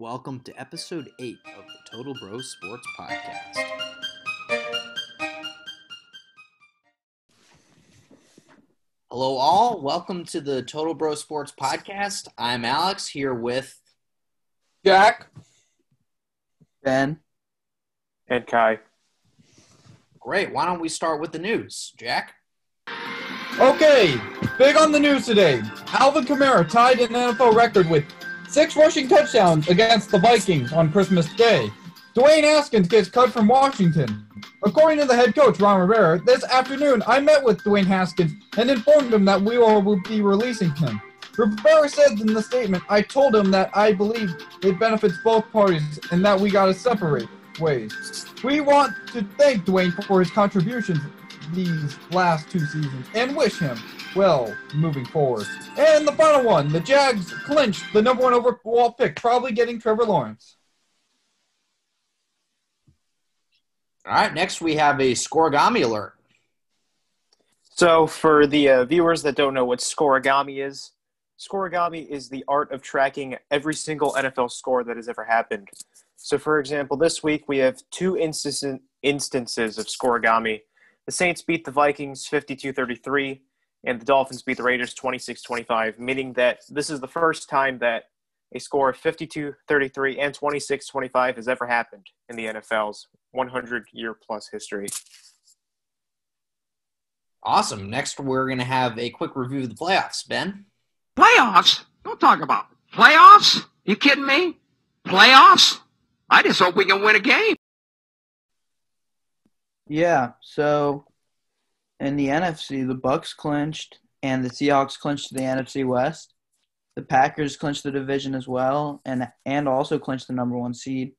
Welcome to episode 8 of the Total Bro Sports Podcast. Hello all, welcome to the Total Bro Sports Podcast. I'm Alex, here with Jack, Ben, and Kai. Great, why don't we start with the news, Jack? Okay, big on the news today. Alvin Kamara tied an NFL record with 6 rushing touchdowns against the Vikings on Christmas Day. Dwayne Haskins gets cut from Washington. According to the head coach, Ron Rivera, this afternoon I met with Dwayne Haskins and informed him that we will be releasing him. Rivera said in the statement, I told him that I believe it benefits both parties and that we got to separate ways. We want to thank Dwayne for his contributions these last 2 seasons and wish him well moving forward. And the final one, the Jags clinched the number 1 overall pick, probably getting Trevor Lawrence. All right, next we have a Scorigami alert. So for the viewers that don't know what Scorigami is, Scorigami is the art of tracking every single NFL score that has ever happened. So for example, this week we have 2 instances of Scorigami. The Saints beat the Vikings 52-33. And the Dolphins beat the Raiders 26-25, meaning that this is the first time that a score of 52-33 and 26-25 has ever happened in the NFL's 100-year-plus history. Awesome. Next, we're going to have a quick review of the playoffs. Ben? Playoffs? Don't talk about playoffs. You kidding me? Playoffs? I just hope we can win a game. Yeah, so in the NFC, the Bucs clinched, and the Seahawks clinched the NFC West. The Packers clinched the division as well, and also clinched the number 1 seed.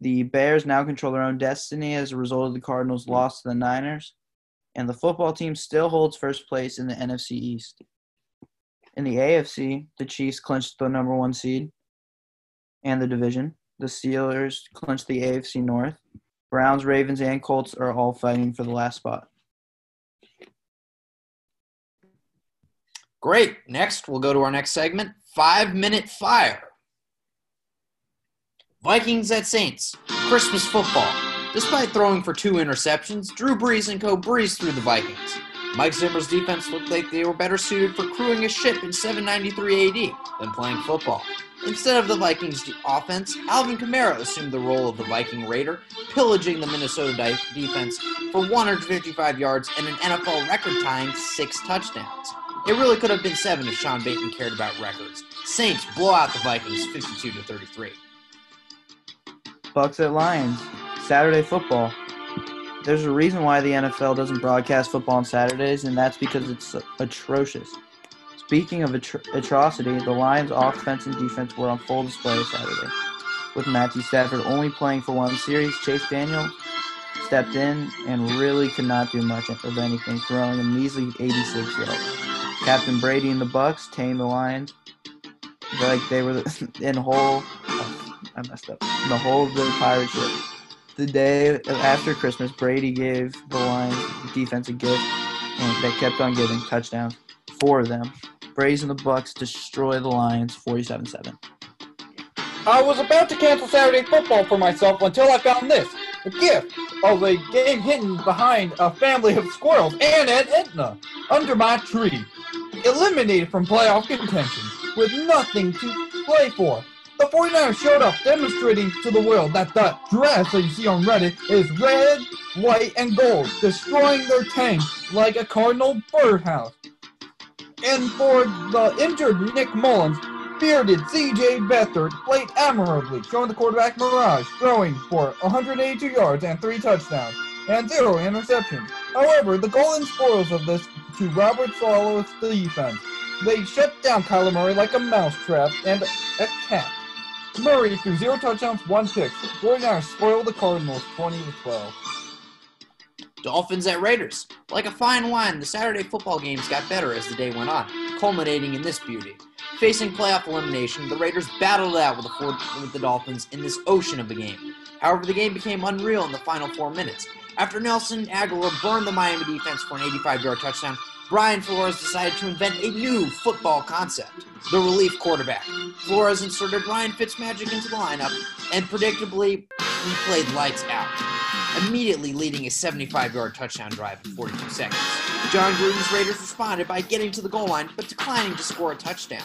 The Bears now control their own destiny as a result of the Cardinals' loss to the Niners. And the football team still holds first place in the NFC East. In the AFC, the Chiefs clinched the number 1 seed and the division. The Steelers clinched the AFC North. Browns, Ravens, and Colts are all fighting for the last spot. Great. Next, we'll go to our next segment, 5-Minute Fire. Vikings at Saints, Christmas football. Despite throwing for 2 interceptions, Drew Brees and co. breezed through the Vikings. Mike Zimmer's defense looked like they were better suited for crewing a ship in 793 AD than playing football. Instead of the Vikings' offense, Alvin Kamara assumed the role of the Viking Raider, pillaging the Minnesota defense for 155 yards and an NFL record-tying 6 touchdowns. It really could have been 7 if Sean Payton cared about records. Saints blow out the Vikings 52-33. Bucs at Lions, Saturday football. There's a reason why the NFL doesn't broadcast football on Saturdays, and that's because it's atrocious. Speaking of atrocity, the Lions' offense and defense were on full display Saturday, with Matthew Stafford only playing for 1 series. Chase Daniel stepped in and really could not do much of anything, throwing a measly 86 yards. Captain Brady and the Bucs tamed the Lions like they were in whole. I messed up. The whole of the pirate ship. The day after Christmas, Brady gave the Lions defense a gift, and they kept on giving touchdowns. 4 of them. Braves and the Bucs destroy the Lions 47-7. I was about to cancel Saturday football for myself until I found this: a gift of a game hidden behind a family of squirrels and an Etna under my tree. Eliminated from playoff contention with nothing to play for. The 49ers showed up, demonstrating to the world that that dress that you see on Reddit is red, white, and gold, destroying their tank like a cardinal birdhouse. And for the injured Nick Mullens, bearded CJ Beathard played admirably, showing the quarterback mirage, throwing for 182 yards and 3 touchdowns, and 0 interceptions. However, the golden spoils of this to Robert Saleh's defense. They shut down Kyler Murray like a mousetrap and a cat. Murray threw 0 touchdowns, 1 pick. 49ers spoiled the Cardinals 20-12. Dolphins at Raiders. Like a fine wine, the Saturday football games got better as the day went on, culminating in this beauty. Facing playoff elimination, the Raiders battled out with the Dolphins in this ocean of a game. However, the game became unreal in the final 4 minutes. After Nelson Agholor burned the Miami defense for an 85-yard touchdown, Brian Flores decided to invent a new football concept, the relief quarterback. Flores inserted Ryan Fitzmagic into the lineup, and predictably, he played lights out, immediately leading a 75-yard touchdown drive in 42 seconds. John Gruden's Raiders responded by getting to the goal line, but declining to score a touchdown,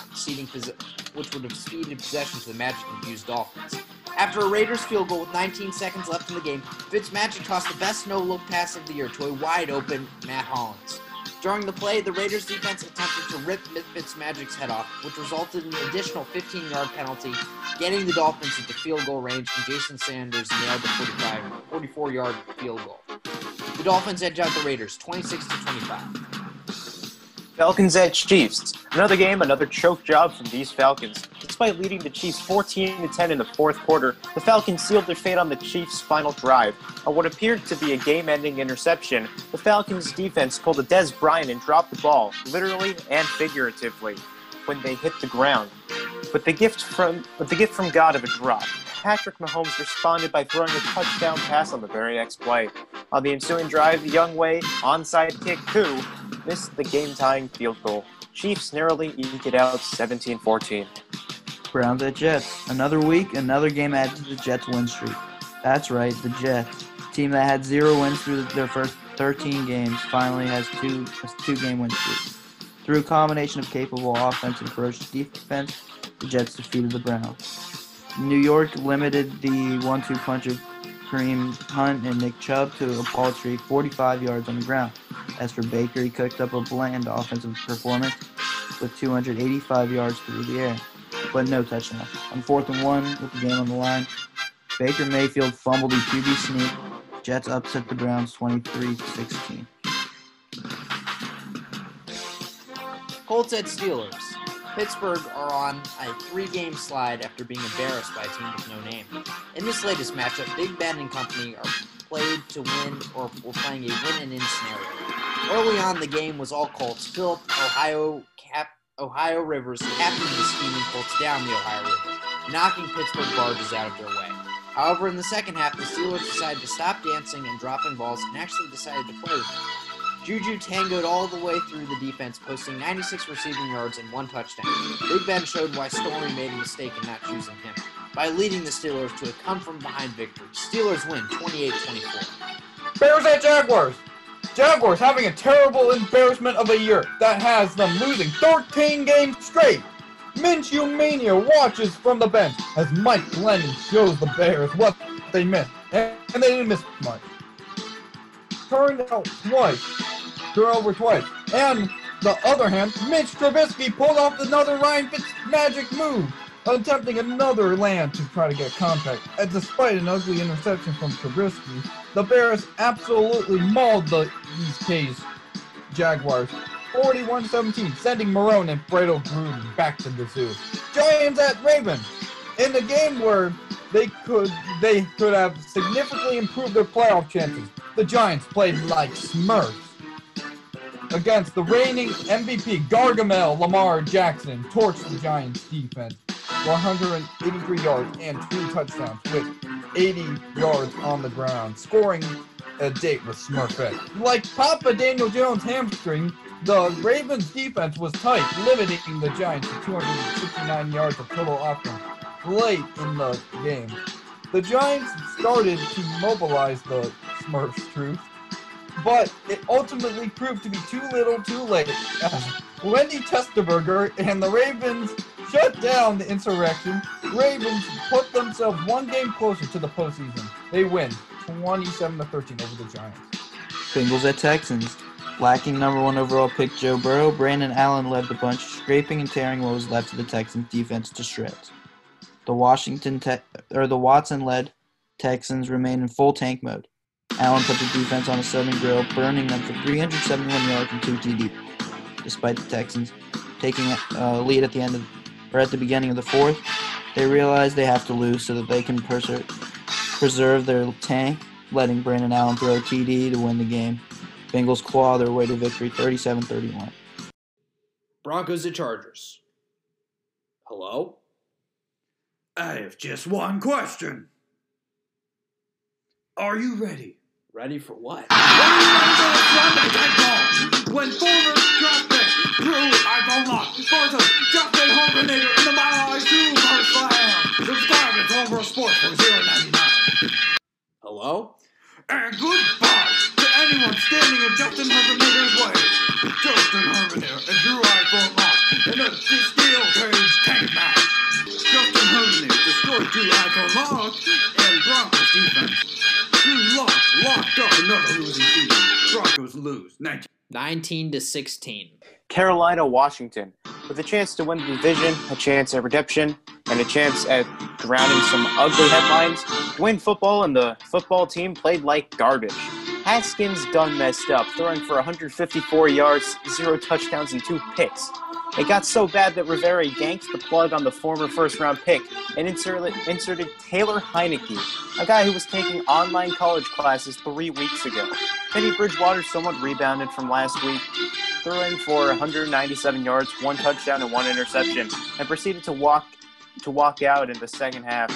which would have ceded possession to the Magic-infused Dolphins. After a Raiders field goal with 19 seconds left in the game, Fitzmagic tossed the best no-look pass of the year to a wide-open Matt Hollins. During the play, the Raiders defense attempted to rip Fitzmagic's head off, which resulted in an additional 15-yard penalty, getting the Dolphins into field goal range, and Jason Sanders nailed the 44-yard field goal. The Dolphins edge out the Raiders, 26-25. Falcons at Chiefs. Another game, another choke job from these Falcons. Despite leading the Chiefs 14-10 in the fourth quarter, the Falcons sealed their fate on the Chiefs' final drive. On what appeared to be a game-ending interception, the Falcons' defense pulled a Des Bryant and dropped the ball, literally and figuratively, when they hit the ground. But the gift from God of a drop, Patrick Mahomes responded by throwing a touchdown pass on the very next play. On the ensuing drive, Younghoe onside kick Koo missed the game-tying field goal. Chiefs narrowly eke it out 17-14. Browns at Jets. Another week, another game added to the Jets' win streak. That's right, the Jets, team that had 0 wins through their first 13 games, finally has a two-game win streak. Through a combination of capable offense and ferocious defense, the Jets defeated the Browns. New York limited the 1-2 punch of Kareem Hunt and Nick Chubb to a paltry 45 yards on the ground. As for Baker, he cooked up a bland offensive performance with 285 yards through the air, but no touchdown. On 4th and 1, with the game on the line, Baker Mayfield fumbled the QB sneak. Jets upset the Browns 23-16. Colts at Steelers. Pittsburgh are on a 3-game slide after being embarrassed by a team with no name. In this latest matchup, Big Ben and company are played to win, or were playing a win-and-in scenario. Early on, the game was all Colts. Philip Ohio Rivers captained the scheming Colts down the Ohio River, knocking Pittsburgh barges out of their way. However, in the second half, the Steelers decided to stop dancing and dropping balls and actually decided to play with them. Juju tangoed all the way through the defense, posting 96 receiving yards and 1 touchdown. Big Ben showed why Stormy made a mistake in not choosing him, by leading the Steelers to a come-from-behind victory. Steelers win 28-24. Bears at Jaguars. Jaguars having a terrible embarrassment of a year that has them losing 13 games straight. Minshew Mania watches from the bench as Mike Glennon shows the Bears what they missed, and they didn't miss much. Turned out twice, turnover twice, and the other hand, Mitch Trubisky pulled off another Ryan Fitzmagic move, attempting another land to try to get contact. And despite an ugly interception from Trubisky, the Bears absolutely mauled the East Case Jaguars, 41-17, sending Marone and Fredo Gruden back to the zoo. Giants at Ravens. In the game where they could have significantly improved their playoff chances, the Giants played like Smurfs against the reigning MVP Gargamel Lamar Jackson, torched the Giants defense, 183 yards and 2 touchdowns with 80 yards on the ground, scoring a date with Smurfette. Like Papa Daniel Jones' hamstring, the Ravens defense was tight, limiting the Giants to 269 yards of total offense late in the game. The Giants started to mobilize the Smurfs' troops, but it ultimately proved to be too little too late. Wendy Testerberger and the Ravens shut down the insurrection. Ravens put themselves 1 game closer to the postseason. They win 27-13 over the Giants. Bengals at Texans. Lacking number 1 overall pick Joe Burrow, Brandon Allen led the bunch, scraping and tearing what was left of the Texans defense to shreds. The Watson-led Texans remain in full tank mode. Allen put the defense on a southern grill, burning them for 371 yards and 2 TD. Despite the Texans taking a lead at the beginning of the fourth, they realize they have to lose so that they can preserve their tank, letting Brandon Allen throw a TD to win the game. Bengals claw their way to victory, 37-31. Broncos at Chargers. Hello? I have just one question. Are you ready? Ready for what? When former draft picks Drew Lock, Forza, Justin Herbert in the Mile High School First Slam. Subscribe to Homer Sports for $0.99. Hello? And goodbye to anyone standing in Justin Herbert's way. Justin Herbert and Drew Lock in a steel cage tank match. Justin Herbert destroyed Drew Lock and Broncos defense. Drew Lock locked up another losing season. Broncos lose 19-16. Carolina, Washington, with a chance to win the division, a chance at redemption, and a chance at drowning some ugly headlines. Dwayne Football and the football team played like garbage. Haskins done messed up, throwing for 154 yards, 0 touchdowns, and 2 picks. It got so bad that Rivera yanked the plug on the former first-round pick and inserted Taylor Heinicke, a guy who was taking online college classes 3 weeks ago. Teddy Bridgewater somewhat rebounded from last week, throwing for 197 yards, 1 touchdown, and 1 interception, and proceeded to walk out in the second half.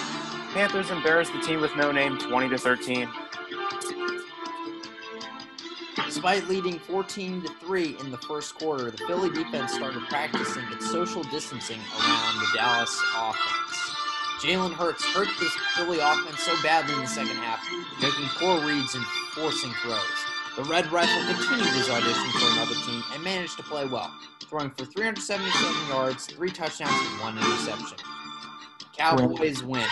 Panthers embarrassed the team with no name, 20-13. Despite leading 14-3 in the first quarter, the Philly defense started practicing its social distancing around the Dallas offense. Jalen Hurts hurt this Philly offense so badly in the second half, making poor reads and forcing throws. The Red Rifle continued his audition for another team and managed to play well, throwing for 377 yards, 3 touchdowns, and 1 interception. Cowboys win.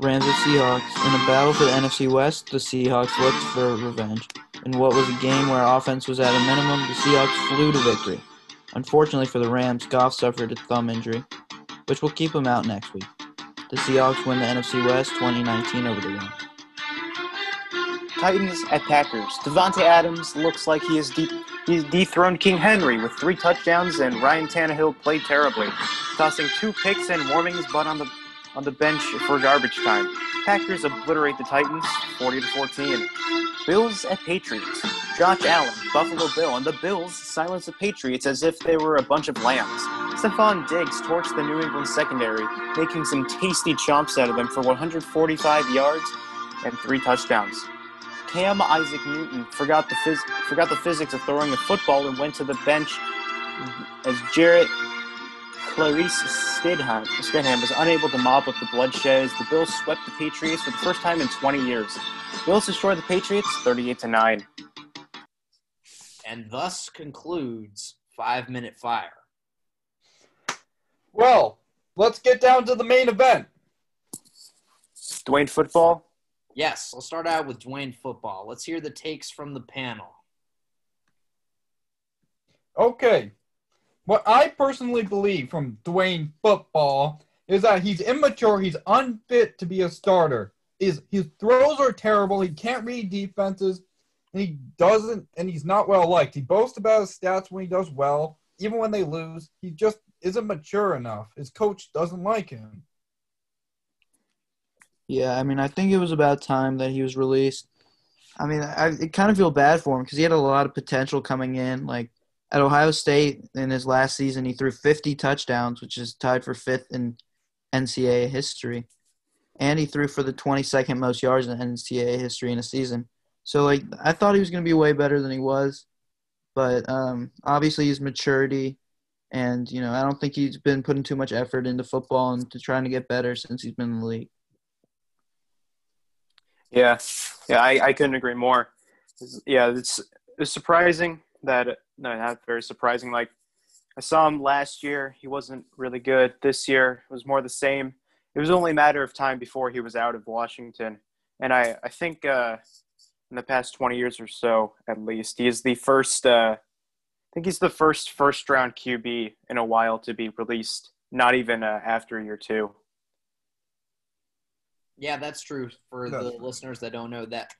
Rams at Seahawks. In a battle for the NFC West, the Seahawks looked for revenge. In what was a game where offense was at a minimum, the Seahawks flew to victory. Unfortunately for the Rams, Goff suffered a thumb injury, which will keep him out next week. The Seahawks win the NFC West 2019 over the Rams. Titans at Packers. Devontae Adams looks like he is He's dethroned King Henry with 3 touchdowns, and Ryan Tannehill played terribly, tossing 2 picks and warming his butt on the bench for garbage time. Packers obliterate the Titans, 40-14. Bills at Patriots. Josh Allen, Buffalo Bill, and the Bills silence the Patriots as if they were a bunch of lambs. Stephon Diggs torched the New England secondary, making some tasty chomps out of them for 145 yards and 3 touchdowns. Cam Isaac Newton forgot the physics of throwing a football and went to the bench as Jarrett Clarice Stidham was unable to mop up the bloodshed as the Bills swept the Patriots for the first time in 20 years. Bills destroyed the Patriots 38-9. And thus concludes 5-Minute Fire. Well, let's get down to the main event. Dwayne Football. Yes, we'll start out with Dwayne Football. Let's hear the takes from the panel. Okay. What I personally believe from Dwayne Football is that he's immature, he's unfit to be a starter. His throws are terrible, he can't read defenses, and he's not well liked. He boasts about his stats when he does well, even when they lose. He just isn't mature enough. His coach doesn't like him. Yeah, I mean, I think it was about time that he was released. I mean, I kind of feel bad for him because he had a lot of potential coming in. Like, at Ohio State in his last season, he threw 50 touchdowns, which is tied for 5th in NCAA history. And he threw for the 22nd most yards in NCAA history in a season. So, like, I thought he was going to be way better than he was. But obviously his maturity and, you know, I don't think he's been putting too much effort into football and to trying to get better since he's been in the league. Yeah, I couldn't agree more. Yeah, it's surprising that – no, not very surprising. Like, I saw him last year. He wasn't really good. This year it was more the same. It was only a matter of time before he was out of Washington. And I think in the past 20 years or so, at least, he is the first – I think he's the first-round QB in a while to be released, not even after year 2. Yeah, that's true. For the listeners that don't know that,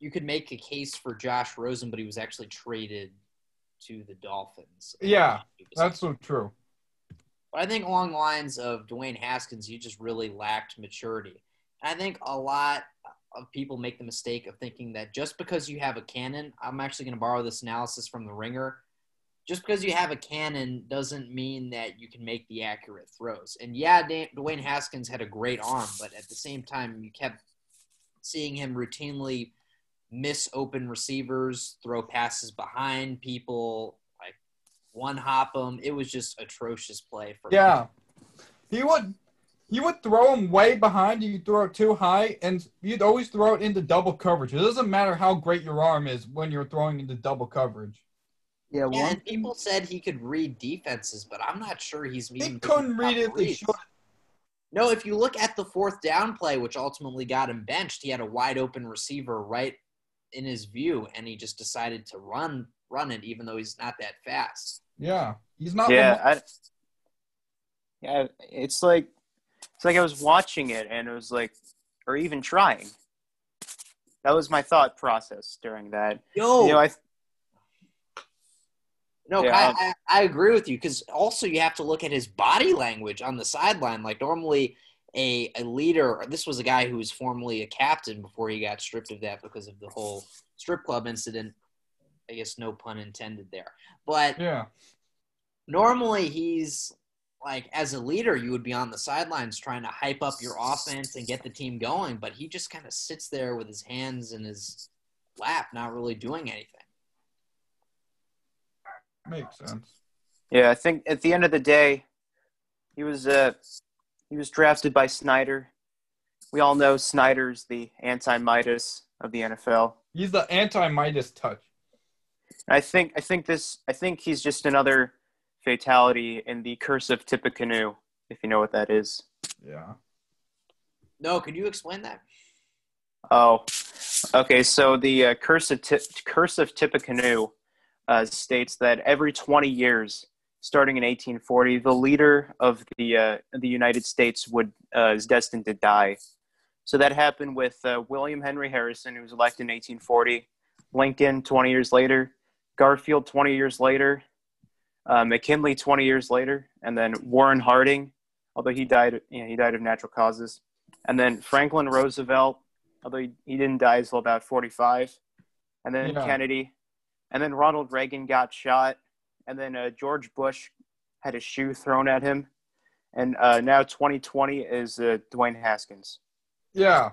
you could make a case for Josh Rosen, but he was actually traded to the Dolphins. Yeah, that's so true. But I think along the lines of Dwayne Haskins, he just really lacked maturity. And I think a lot of people make the mistake of thinking that just because you have a cannon, I'm actually going to borrow this analysis from The Ringer, just because you have a cannon doesn't mean that you can make the accurate throws. And yeah, Dwayne Haskins had a great arm, but at the same time, you kept seeing him routinely miss open receivers, throw passes behind people, like one hop them. It was just atrocious play for him. Yeah. He would throw him way behind you, throw it too high, and you'd always throw it into double coverage. It doesn't matter how great your arm is when you're throwing into double coverage. Yeah, well, and people said he could read defenses, but I'm not sure he's even – he couldn't read it. They should. No, if you look at the fourth down play, which ultimately got him benched, he had a wide-open receiver right in his view, and he just decided to run it, even though he's not that fast. Yeah, he's not – Yeah, it's like I was watching it, and it was like – or even trying. That was my thought process during that. Yo. You know, I agree with you, because also you have to look at his body language on the sideline. Like, normally a leader – this was a guy who was formerly a captain before he got stripped of that because of the whole strip club incident. I guess no pun intended there. But normally he's – like, as a leader, you would be on the sidelines trying to hype up your offense and get the team going, but he just kind of sits there with his hands in his lap, not really doing anything. Makes sense. Yeah, I think at the end of the day, he was drafted by Snyder. We all know Snyder's the anti-Midas of the NFL. He's the anti-Midas touch. I think he's just another fatality in the Curse of Tippecanoe, if you know what that is. Yeah. No, could you explain that? Oh, okay. So the Curse of Tippecanoe states that every 20 years, starting in 1840, the leader of the United States is destined to die. So that happened with William Henry Harrison, who was elected in 1840, Lincoln 20 years later, Garfield 20 years later, McKinley 20 years later, and then Warren Harding, although he died of natural causes, and then Franklin Roosevelt, although he didn't die until about 45, and then Kennedy, and then Ronald Reagan got shot, and then George Bush had a shoe thrown at him, and now 2020 is Dwayne Haskins. Yeah.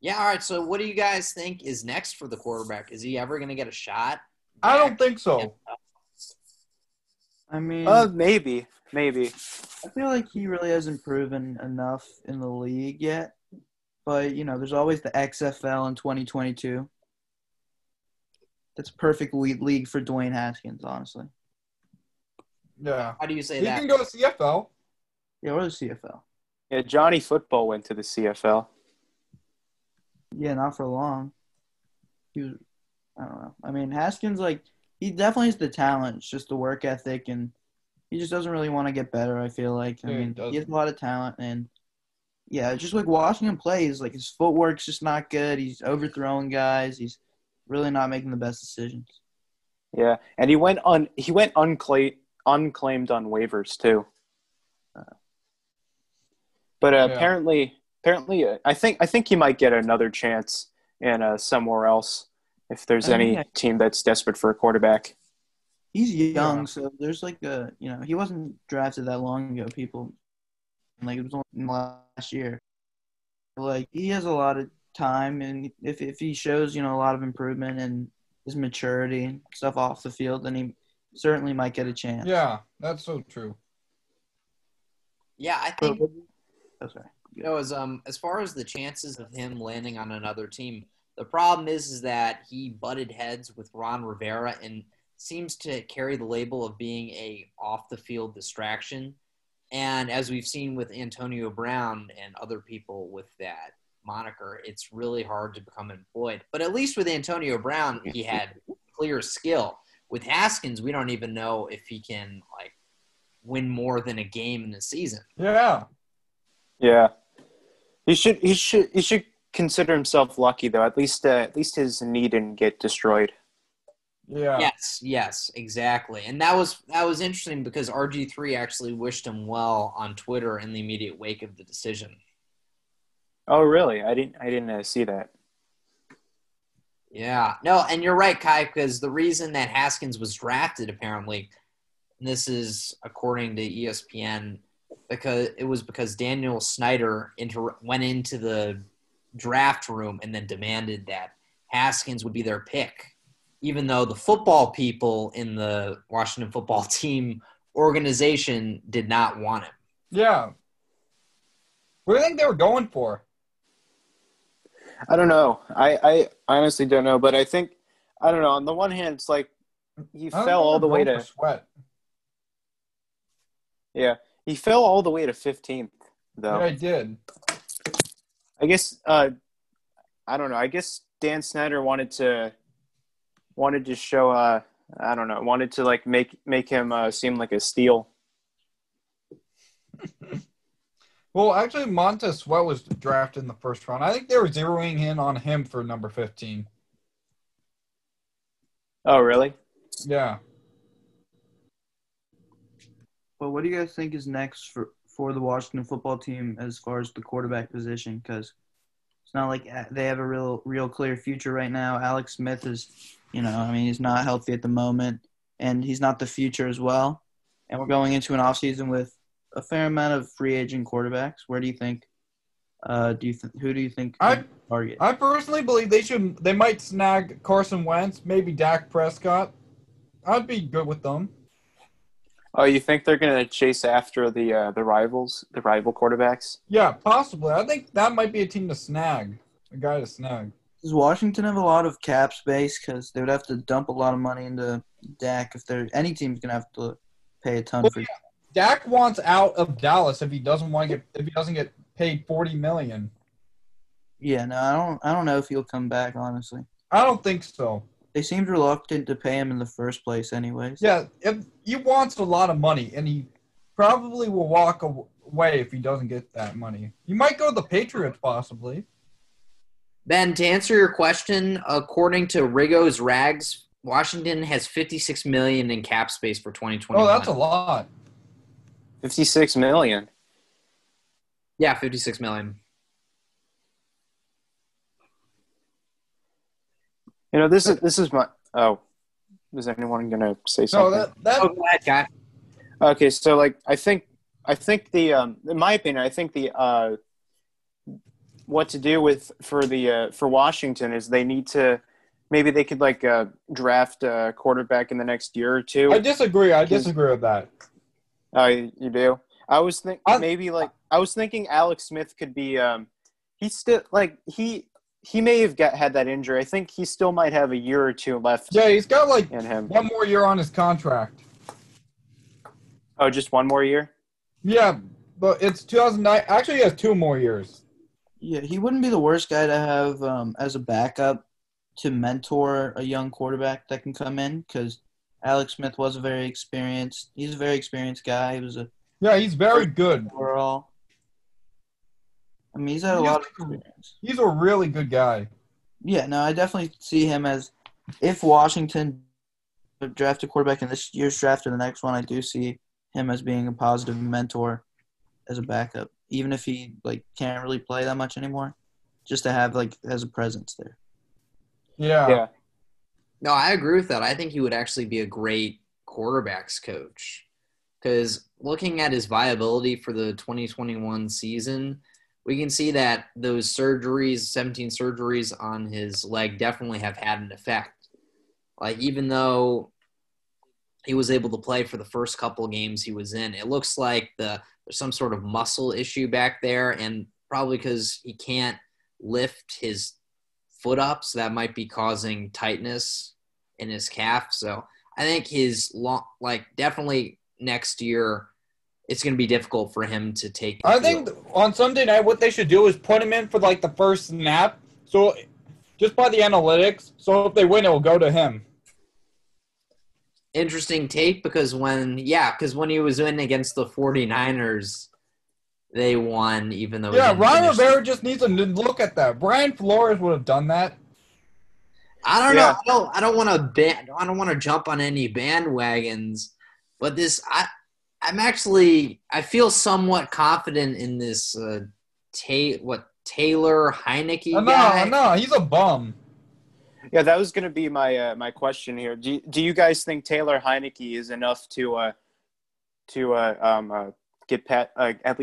Yeah, all right, so what do you guys think is next for the quarterback? Is he ever going to get a shot? I don't think so. I mean, maybe. I feel like he really hasn't proven enough in the league yet. But, you know, there's always the XFL in 2022. That's a perfect league for Dwayne Haskins, honestly. Yeah. How do you say that? He can go to CFL. Yeah, or the CFL. Yeah, Johnny Football went to the CFL. Yeah, not for long. He was – I don't know. I mean, Haskins, like, he definitely has the talent. It's just the work ethic, and he just doesn't really want to get better, I feel like. He has a lot of talent, and, yeah, just, like, watching him play, is like, his footwork's just not good. He's overthrowing guys. He's really not making the best decisions. Yeah, and he went unclaimed on waivers, too. Apparently, I think he might get another chance in somewhere else. If there's any team that's desperate for a quarterback. He's young, so there's like a – you know, he wasn't drafted that long ago, people. Like, it was only last year. Like, he has a lot of time, and if he shows, you know, a lot of improvement and his maturity and stuff off the field, then he certainly might get a chance. Yeah, that's so true. Yeah, I think – you know, as far as the chances of him landing on another team – the problem is that he butted heads with Ron Rivera and seems to carry the label of being a off-the-field distraction. And as we've seen with Antonio Brown and other people with that moniker, it's really hard to become employed. But at least with Antonio Brown, he had clear skill. With Haskins, we don't even know if he can, like, win more than a game in a season. Yeah. Yeah. He should consider himself lucky, though. At least his knee didn't get destroyed. Yeah. Yes, exactly. And that was interesting because RG3 actually wished him well on Twitter in the immediate wake of the decision. Oh, really? I didn't see that. Yeah. No, and you're right, Kai, because the reason that Haskins was drafted, apparently, and this is according to ESPN, because it was because Daniel Snyder went into the draft room and then demanded that Haskins would be their pick, even though the football people in the Washington football team organization did not want him. Yeah. What do you think they were going for? I don't know. I honestly don't know, but I think – I don't know. On the one hand, it's like he fell all the way to Sweat. Yeah. He fell all the way to 15th, though. Yeah, I did. I guess I don't know. I guess Dan Snyder wanted to show I don't know, wanted to like make him seem like a steal. Well, actually, Montez Sweat was drafted in the first round. I think they were zeroing in on him for number 15. Oh, really? Yeah. Well, what do you guys think is next for the Washington football team as far as the quarterback position? Because it's not like they have a real clear future right now. Alex Smith is, he's not healthy at the moment, and he's not the future as well. And we're going into an offseason with a fair amount of free agent quarterbacks. Where do you think? Who do you think? Target? I personally believe they might snag Carson Wentz, maybe Dak Prescott. I'd be good with them. Oh, you think they're going to chase after the rival quarterbacks? Yeah, possibly. I think that might be a guy to snag. Does Washington have a lot of cap space? Because they would have to dump a lot of money into Dak if they're any team's going to have to pay a ton for. Dak wants out of Dallas if he doesn't get paid $40 million. Yeah, no, I don't know if he'll come back. Honestly, I don't think so. They seemed reluctant to pay him in the first place anyways. Yeah, if he wants a lot of money, and he probably will walk away if he doesn't get that money. He might go to the Patriots, possibly. Ben, to answer your question, according to Rigo's Rags, Washington has $56 million in cap space for 2021. Oh, that's a lot. $56 million? Yeah, $56 million. This is my – oh, was anyone going to say something? No, that guy. Okay, so, like, I think the in my opinion, I think the what to do with for Washington is they need to – maybe they could, like, draft a quarterback in the next year or two. I disagree with that. Oh, you do? I was thinking Alex Smith could be he's still – like, he may have had that injury. I think he still might have a year or two left. Yeah, he's got like one more year on his contract. Oh, just one more year? Yeah, but it's 2009. Actually, he has two more years. Yeah, he wouldn't be the worst guy to have as a backup to mentor a young quarterback that can come in, because Alex Smith was he's a very experienced guy. Yeah, he's very good overall. I mean, he's had a lot of experience. He's a really good guy. Yeah, no, I definitely see him as – if Washington draft a quarterback in this year's draft or the next one, I do see him as being a positive mentor as a backup, even if he, like, can't really play that much anymore, just to have, like, as a presence there. Yeah. No, I agree with that. I think he would actually be a great quarterback's coach, because looking at his viability for the 2021 season – we can see that those 17 surgeries on his leg definitely have had an effect. Like, even though he was able to play for the first couple games he was in, it looks like there's some sort of muscle issue back there, and probably because he can't lift his foot up, so that might be causing tightness in his calf. So I think definitely next year, it's going to be difficult for him to take. I think on Sunday night, what they should do is put him in for like the first snap. So just by the analytics, so if they win, it will go to him. Interesting take, because when he was in against the 49ers, they won, even though. Yeah, Ron Rivera just needs to look at that. Brian Flores would have done that. I don't know. I don't want to jump on any bandwagons, but I feel somewhat confident in this Taylor Heinicke guy. No, he's a bum. Yeah, that was going to be my my question here. Do you guys think Taylor Heinicke is enough to at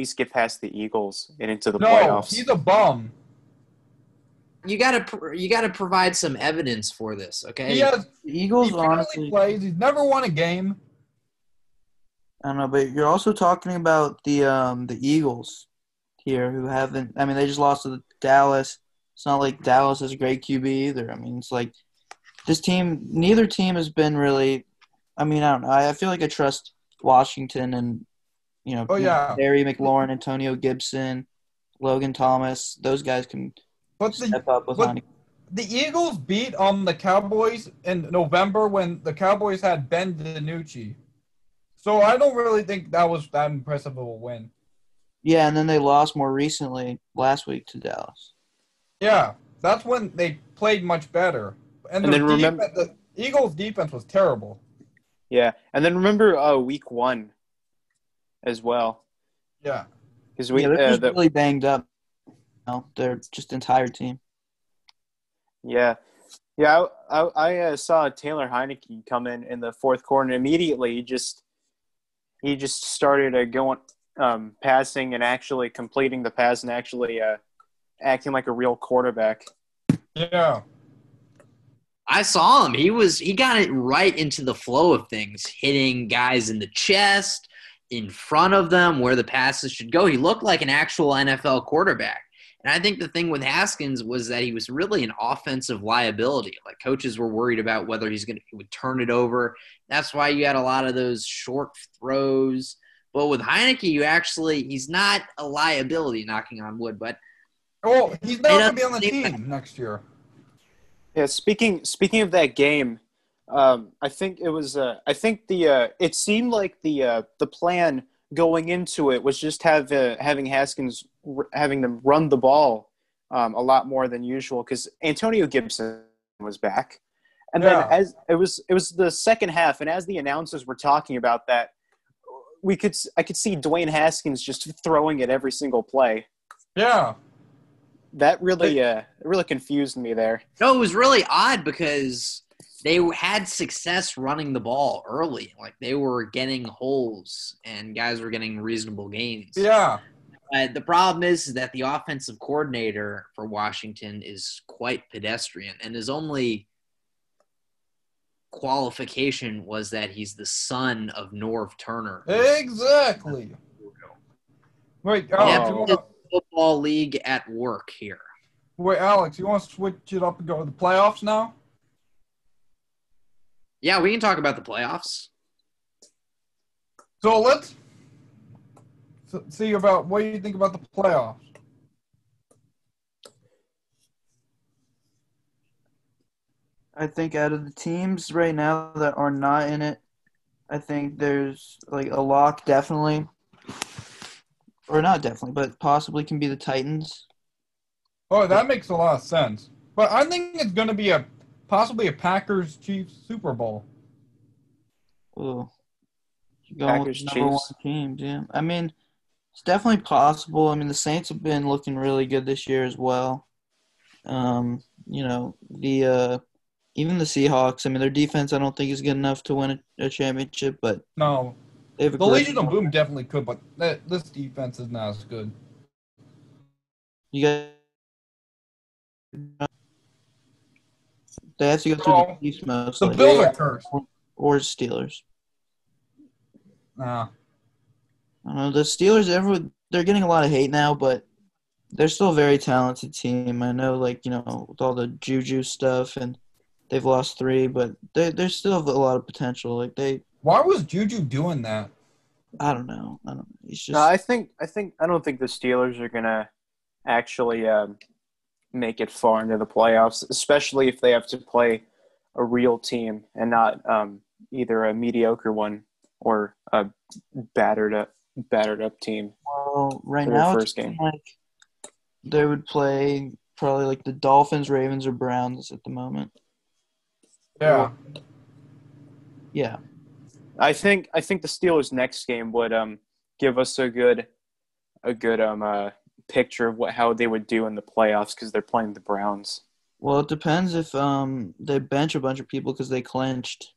least get past the Eagles and into the playoffs? No, he's a bum. you gotta provide some evidence for this, okay? Yeah, Eagles honestly plays. He's never won a game. I don't know, but you're also talking about the Eagles here, who haven't. I mean, they just lost to Dallas. It's not like Dallas is a great QB either. I mean, it's like this team. Neither team has been really. I mean, I don't know. I feel like I trust Washington and Terry McLaurin, Antonio Gibson, Logan Thomas. Those guys can. But the Eagles beat the Cowboys in November when the Cowboys had Ben DiNucci. So I don't really think that was that impressive of a win. Yeah, and then they lost more recently last week to Dallas. Yeah, that's when they played much better. And the Eagles' defense was terrible. Yeah, and then remember week one as well. Yeah. Because they're just really banged up. They're just entire team. Yeah. Yeah, I saw Taylor Heinicke come in the fourth quarter, and immediately he just started going passing and actually completing the pass and actually acting like a real quarterback. Yeah. I saw him. He got it right into the flow of things, hitting guys in the chest, in front of them, where the passes should go. He looked like an actual NFL quarterback. And I think the thing with Haskins was that he was really an offensive liability. Like, coaches were worried about whether he would turn it over. That's why you had a lot of those short throws. But with Heinicke, he's not a liability, knocking on wood. But he's not going to be on the team next year. Yeah, speaking of that game, I think it was. I think it seemed like the plan going into it was just having Haskins having them run the ball a lot more than usual, because Antonio Gibson was back, and then as it was the second half, and as the announcers were talking about that, I could see Dwayne Haskins just throwing it every single play. Yeah. That really confused me there. No, it was really odd because they had success running the ball early. Like, they were getting holes and guys were getting reasonable gains. Yeah. The problem is that the offensive coordinator for Washington is quite pedestrian, and his only qualification was that he's the son of Norv Turner. Exactly. Wait, football league at work here. Wait, Alex, you want to switch it up and go to the playoffs now? Yeah, we can talk about the playoffs. So let's see about what you think about the playoffs. I think out of the teams right now that are not in it, I think there's like a lock definitely. Or not definitely, but possibly can be the Titans. Oh, that makes a lot of sense. But I think it's going to be possibly a Packers-Chiefs Super Bowl. Ooh. Packers-Chiefs. Number one teams, yeah. I mean, it's definitely possible. I mean, the Saints have been looking really good this year as well. Even the Seahawks, I mean, their defense I don't think is good enough to win a championship, but – no. The Legion of Boom definitely could, but this defense is not as good. They have to go through the Chiefs mostly. The Bills are cursed. Or Steelers. Nah. I don't know. The Steelers, they're getting a lot of hate now, but they're still a very talented team. I know, with all the Juju stuff, and they've lost 3, but they still have a lot of potential. Why was Juju doing that? I don't know. It's just. No, I don't think the Steelers are gonna actually make it far into the playoffs, especially if they have to play a real team and not either a mediocre one or a battered up team. Well, right now it's game. Like they would play probably like the Dolphins, Ravens, or Browns at the moment. Yeah. Yeah. I think the Steelers' next game would give us a good picture of how they would do in the playoffs, because they're playing the Browns. Well, it depends if they bench a bunch of people because they clinched.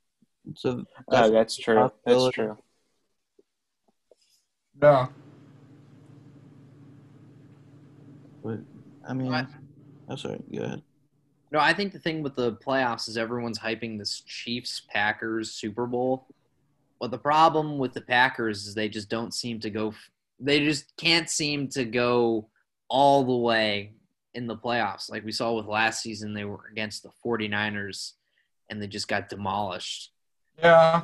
So that's true. That's true. Yeah. But I mean, That's all right. Go ahead. No, I think the thing with the playoffs is everyone's hyping this Chiefs-Packers Super Bowl. But the problem with the Packers is they just don't seem to go – they just can't seem to go all the way in the playoffs. Like we saw with last season, they were against the 49ers, and they just got demolished. Yeah.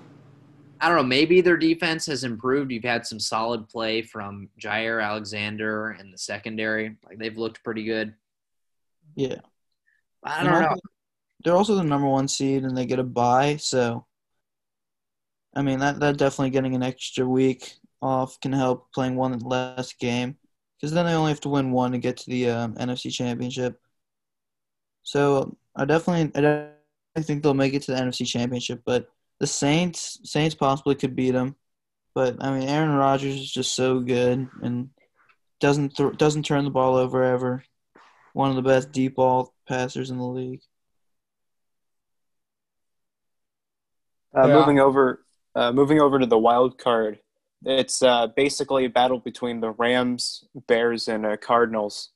I don't know. Maybe their defense has improved. You've had some solid play from Jair Alexander and the secondary. Like, they've looked pretty good. Yeah. I don't know. They're also the number one seed, and they get a bye. So, I mean, that definitely getting an extra week off can help playing one less game, because then they only have to win one to get to the NFC Championship. So, I think they'll make it to the NFC Championship, but the Saints possibly could beat them. But, I mean, Aaron Rodgers is just so good and doesn't turn the ball over ever. One of the best deep ball passers in the league. Moving over to the wild card, it's basically a battle between the Rams, Bears, and Cardinals.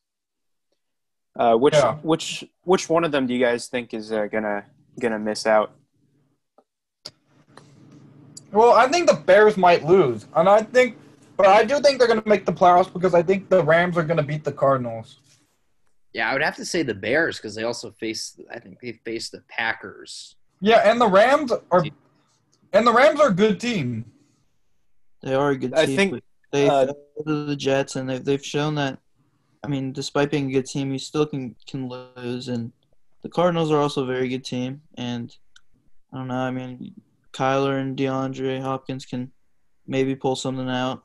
Which one of them do you guys think is gonna miss out? Well, I think the Bears might lose, but I do think they're gonna make the playoffs because I think the Rams are gonna beat the Cardinals. Yeah, I would have to say the Bears because they also face the Packers. Yeah, and the Rams are a good team. They are a good team. I think they fell to the Jets, and they've shown that. I mean, despite being a good team, you still can lose. And the Cardinals are also a very good team. And I don't know. I mean, Kyler and DeAndre Hopkins can maybe pull something out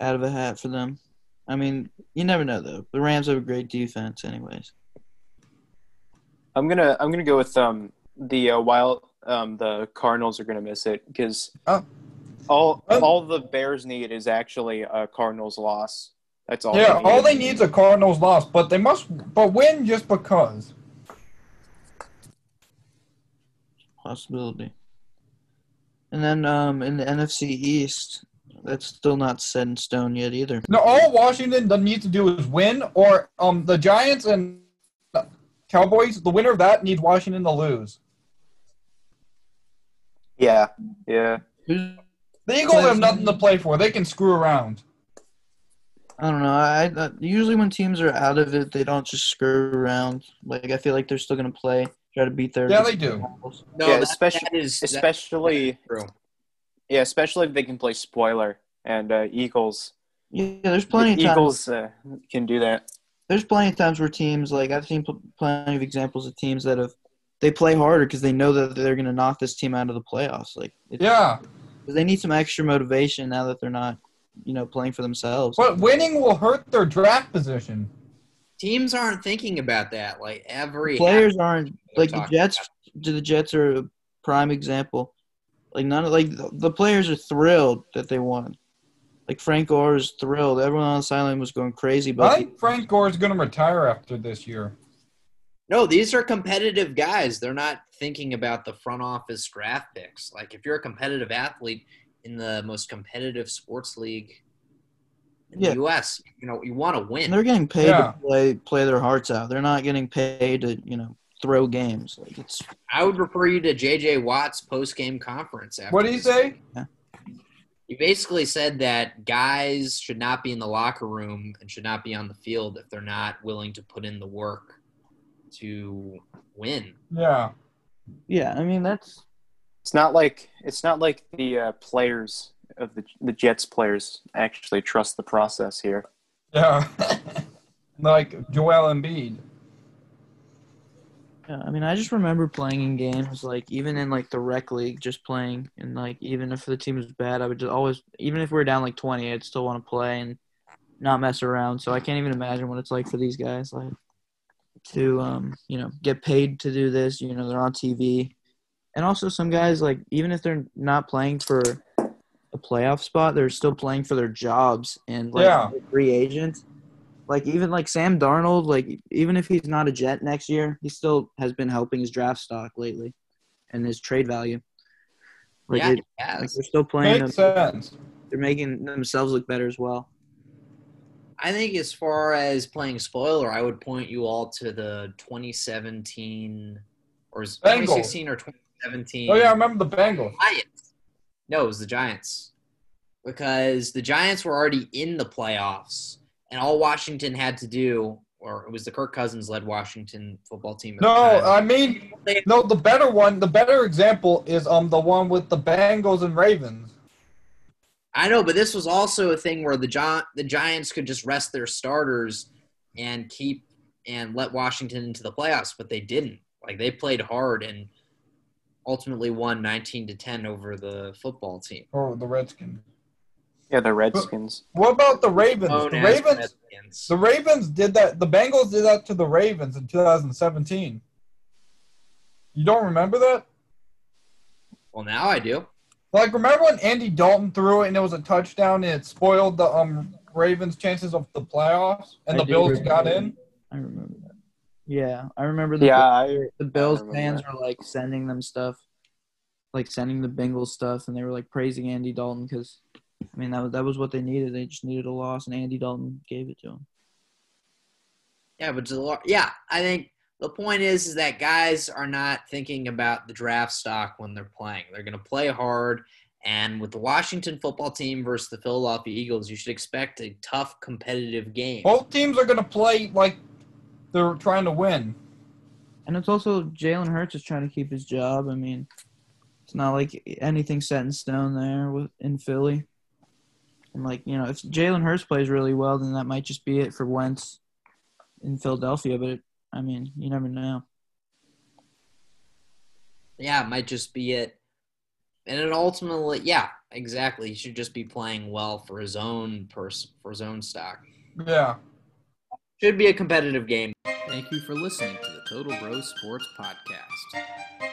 of a hat for them. I mean, you never know, though. The Rams have a great defense, anyways. I'm gonna go with the Cardinals are gonna miss it because all the Bears need is actually a Cardinals loss. That's all. Yeah, all they need is a Cardinals loss, but they must win just because. Possibility. And then in the NFC East. That's still not set in stone yet either. No, all Washington needs to do is win, or the Giants and Cowboys, the winner of that needs Washington to lose. Yeah. The Eagles have nothing to play for. They can screw around. I don't know. Usually when teams are out of it, they don't just screw around. Like, I feel like they're still going to play, try to beat their – Yeah, they do. Rivals. No, yeah, especially – Yeah, especially if they can play spoiler and Eagles. Yeah, there's plenty of times. Eagles can do that. There's plenty of times where teams, like I've seen plenty of examples of teams that they play harder because they know that they're going to knock this team out of the playoffs. Like, they need some extra motivation now that they're not, playing for themselves. But winning will hurt their draft position. Teams aren't thinking about that. Like players aren't. Like the Jets are a prime example. Like, the players are thrilled that they won. Like, Frank Gore is thrilled. Everyone on the sideline was going crazy. But I think Frank Gore is going to retire after this year. No, these are competitive guys. They're not thinking about the front office draft picks. Like, if you're a competitive athlete in the most competitive sports league in the U.S., you want to win. And they're getting paid to play their hearts out. They're not getting paid to, throw games. Like I would refer you to J.J. Watt's post-game conference. After what did he say? Yeah. He basically said that guys should not be in the locker room and should not be on the field if they're not willing to put in the work to win. Yeah. Yeah, I mean, it's not like the players of the Jets players actually trust the process here. Yeah. Like Joel Embiid. Yeah, I mean, I just remember playing in games, like, even in, like, the rec league, just playing. And, like, even if the team was bad, I would just always – even if we were down, like, 20, I'd still want to play and not mess around. So I can't even imagine what it's like for these guys, like, to, get paid to do this. You know, they're on TV. And also some guys, like, even if they're not playing for a playoff spot, they're still playing for their jobs and, like, free agents. Like, even, like, Sam Darnold, like, even if he's not a Jet next year, he still has been helping his draft stock lately and his trade value. Like, they're still playing. Makes sense. They're making themselves look better as well. I think as far as playing spoiler, I would point you all to the 2017 or Bengals. 2016 or 2017. Oh, yeah, I remember the Bengals. Giants. No, it was the Giants. Because the Giants were already in the playoffs, and all Washington had to do, or it was the Kirk Cousins-led Washington football team. The better one, the better example is the one with the Bengals and Ravens. I know, but this was also a thing where the Giants could just rest their starters and keep and let Washington into the playoffs, but they didn't. Like, they played hard and ultimately won 19-10 over the football team. Or the Redskins. Yeah, the Redskins. But what about the Ravens? The Ravens did that. The Bengals did that to the Ravens in 2017. You don't remember that? Well, now I do. Like, remember when Andy Dalton threw it and it was a touchdown and it spoiled the Ravens' chances of the playoffs and the Bills got in? I remember that. Yeah, I remember the Bills fans were, like, sending them stuff, like, sending the Bengals stuff, and they were, like, praising Andy Dalton because – I mean, that was what they needed. They just needed a loss, and Andy Dalton gave it to him. Yeah, I think the point is that guys are not thinking about the draft stock when they're playing. They're going to play hard, and with the Washington football team versus the Philadelphia Eagles, you should expect a tough, competitive game. Both teams are going to play like they're trying to win. And it's also Jalen Hurts is trying to keep his job. I mean, it's not like anything's set in stone there in Philly. And, like, you know, if Jalen Hurts plays really well, then that might just be it for Wentz in Philadelphia. But, I mean, you never know. Yeah, it might just be it. And it ultimately – yeah, exactly. He should just be playing well for his own stock. Yeah. Should be a competitive game. Thank you for listening to the Total Bros Sports Podcast.